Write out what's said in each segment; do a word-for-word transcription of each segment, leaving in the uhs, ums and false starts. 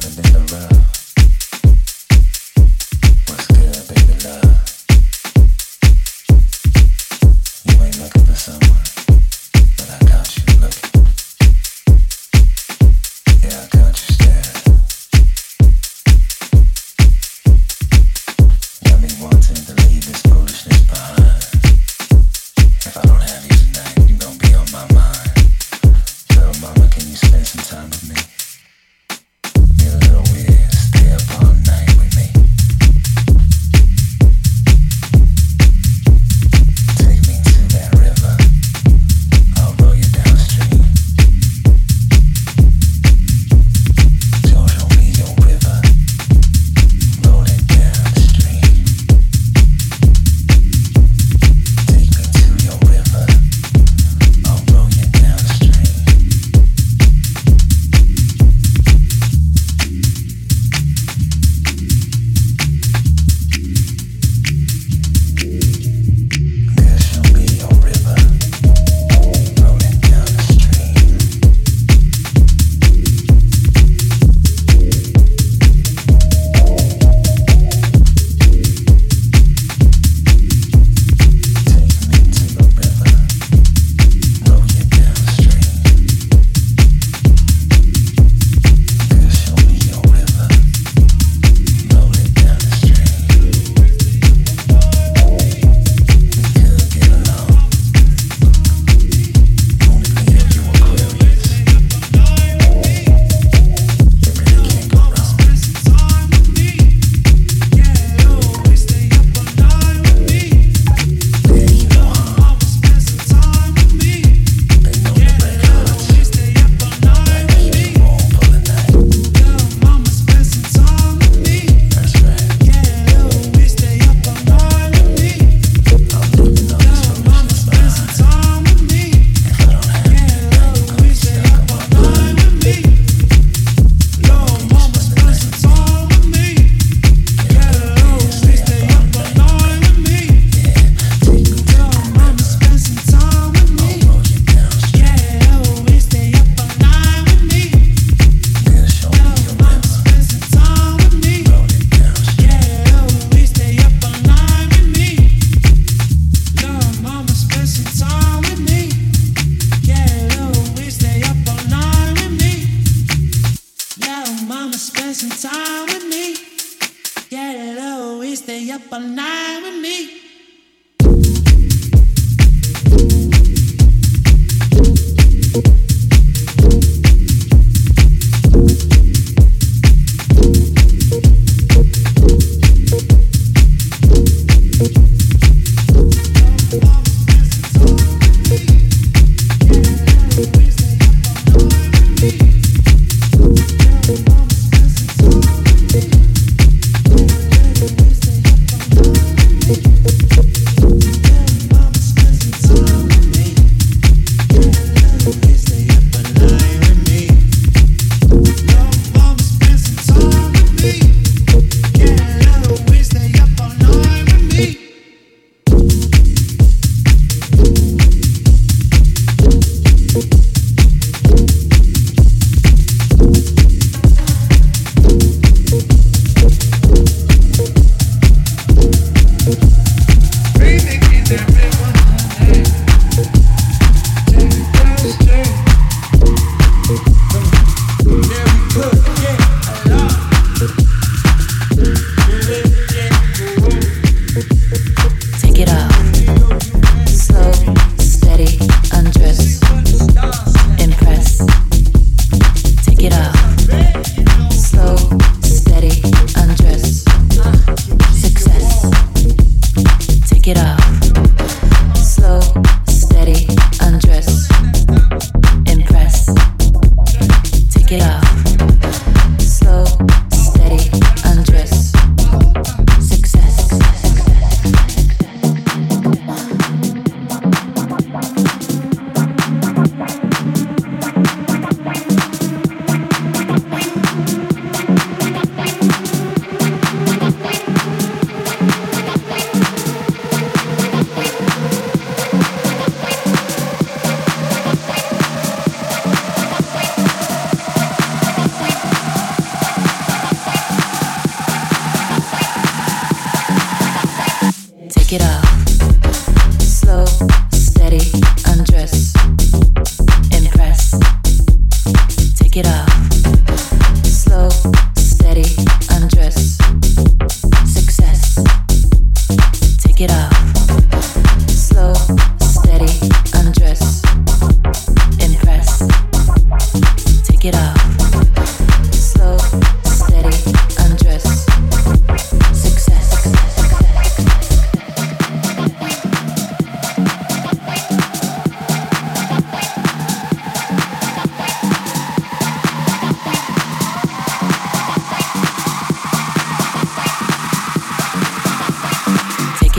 We'll be right back.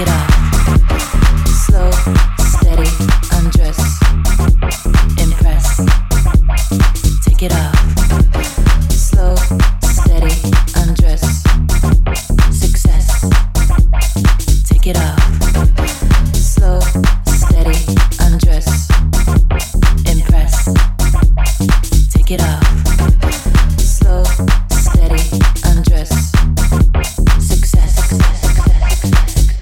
it off. Slow, steady, undress, impress. Take it off. Slow, steady, undress, success. Take it off. Slow, steady, undress, impress. Take it off. Slow, steady, undress. Success, success, success, success, success.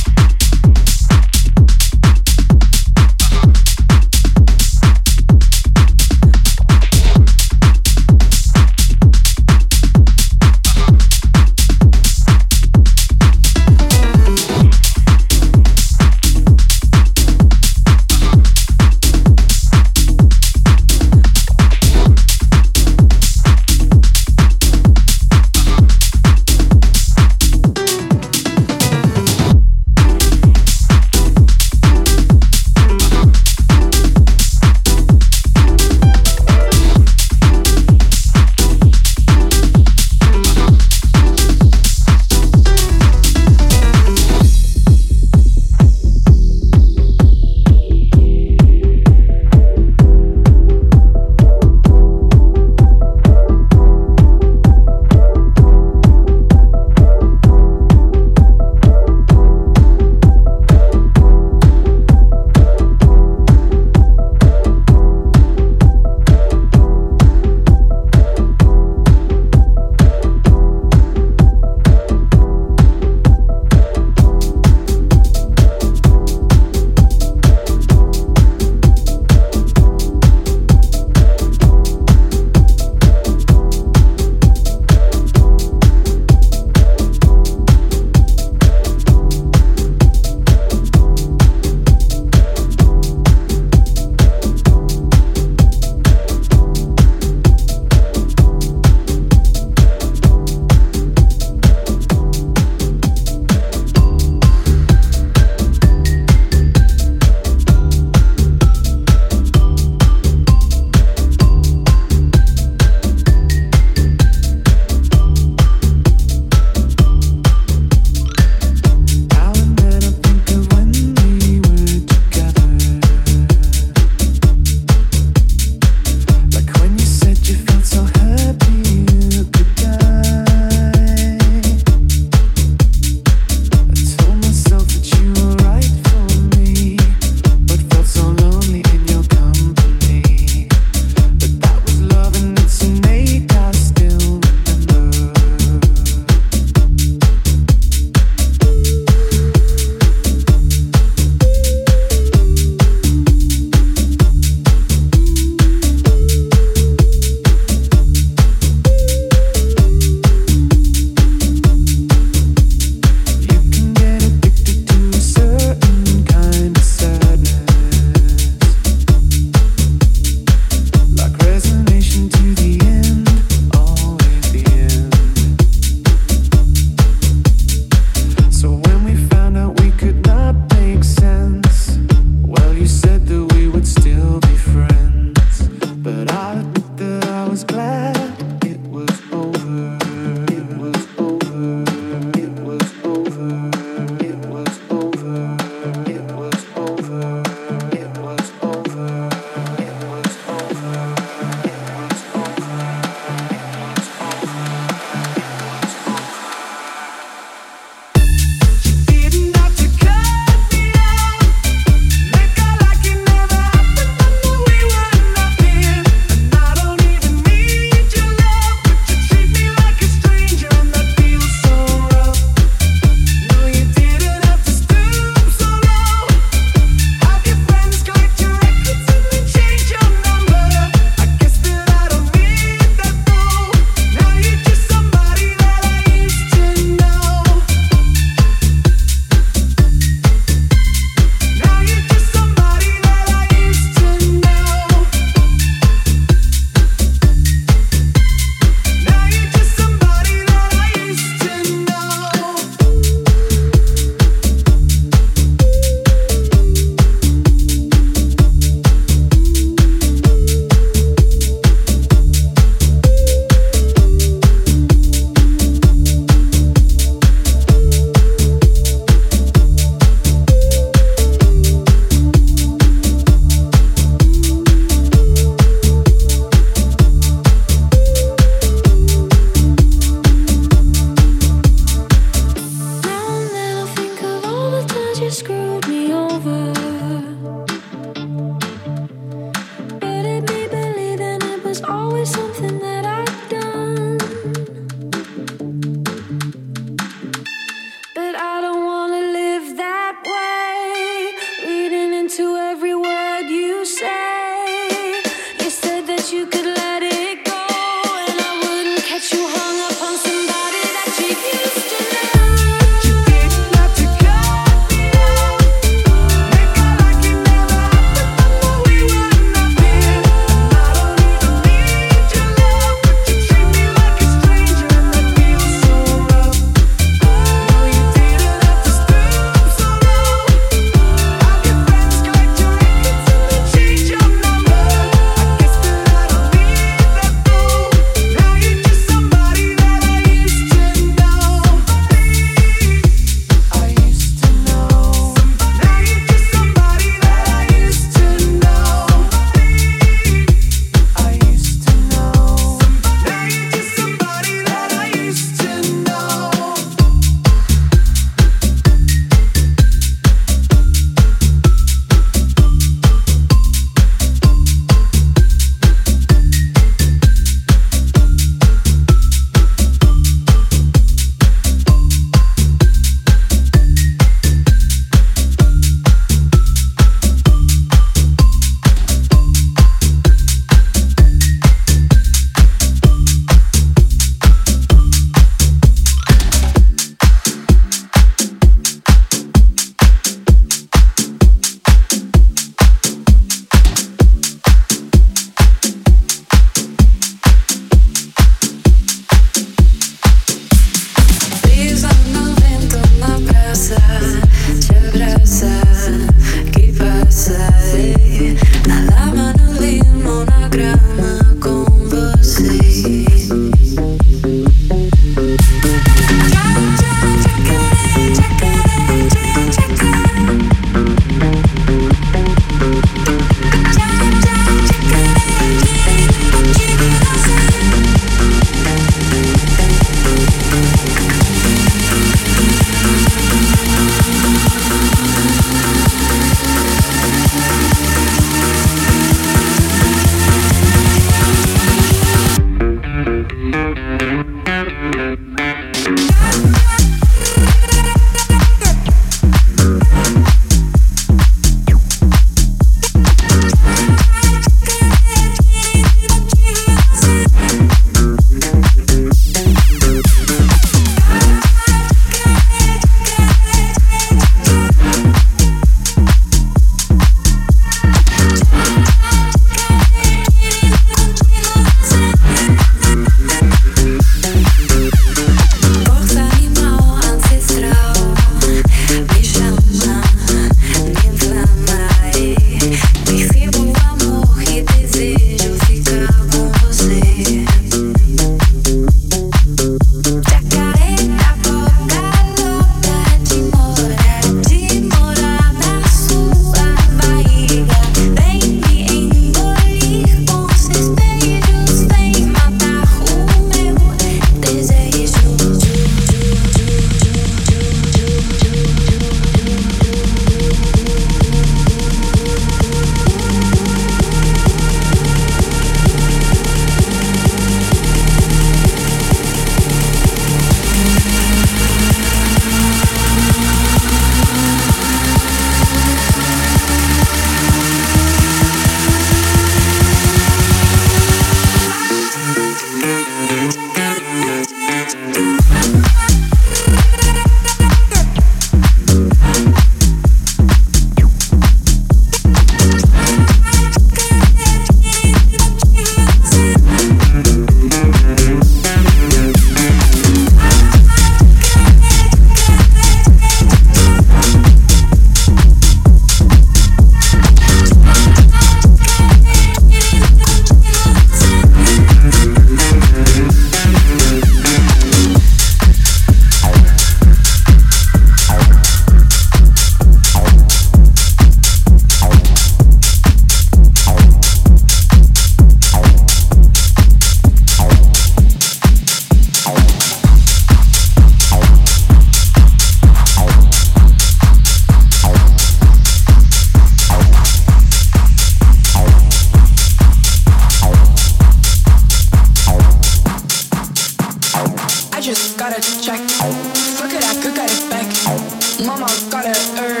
Mama gotta earn,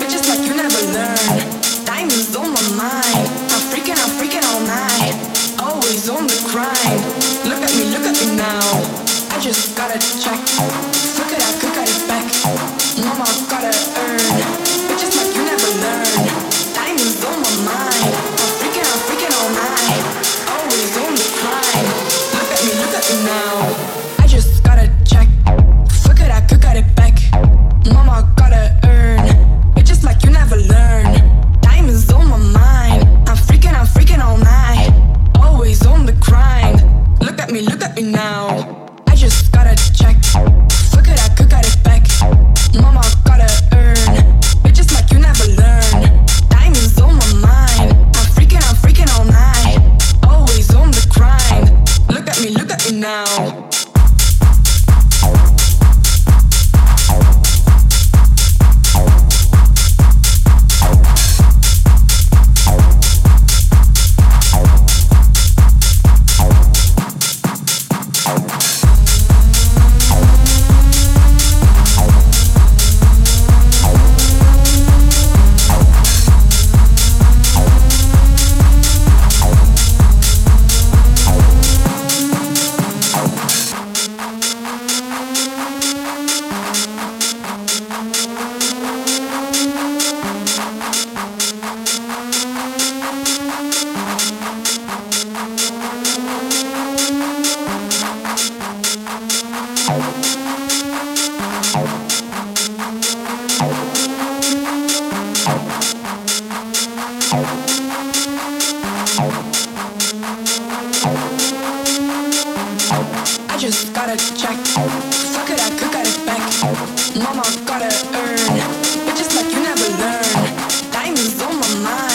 bitches like you never learn. Diamonds on my mind, Mama gotta earn, bitches like you never learn. Diamonds on my mind.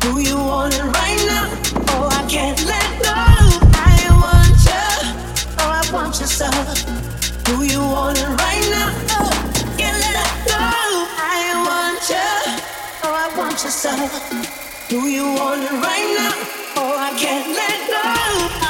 Do you want it right now? Oh, I can't let go.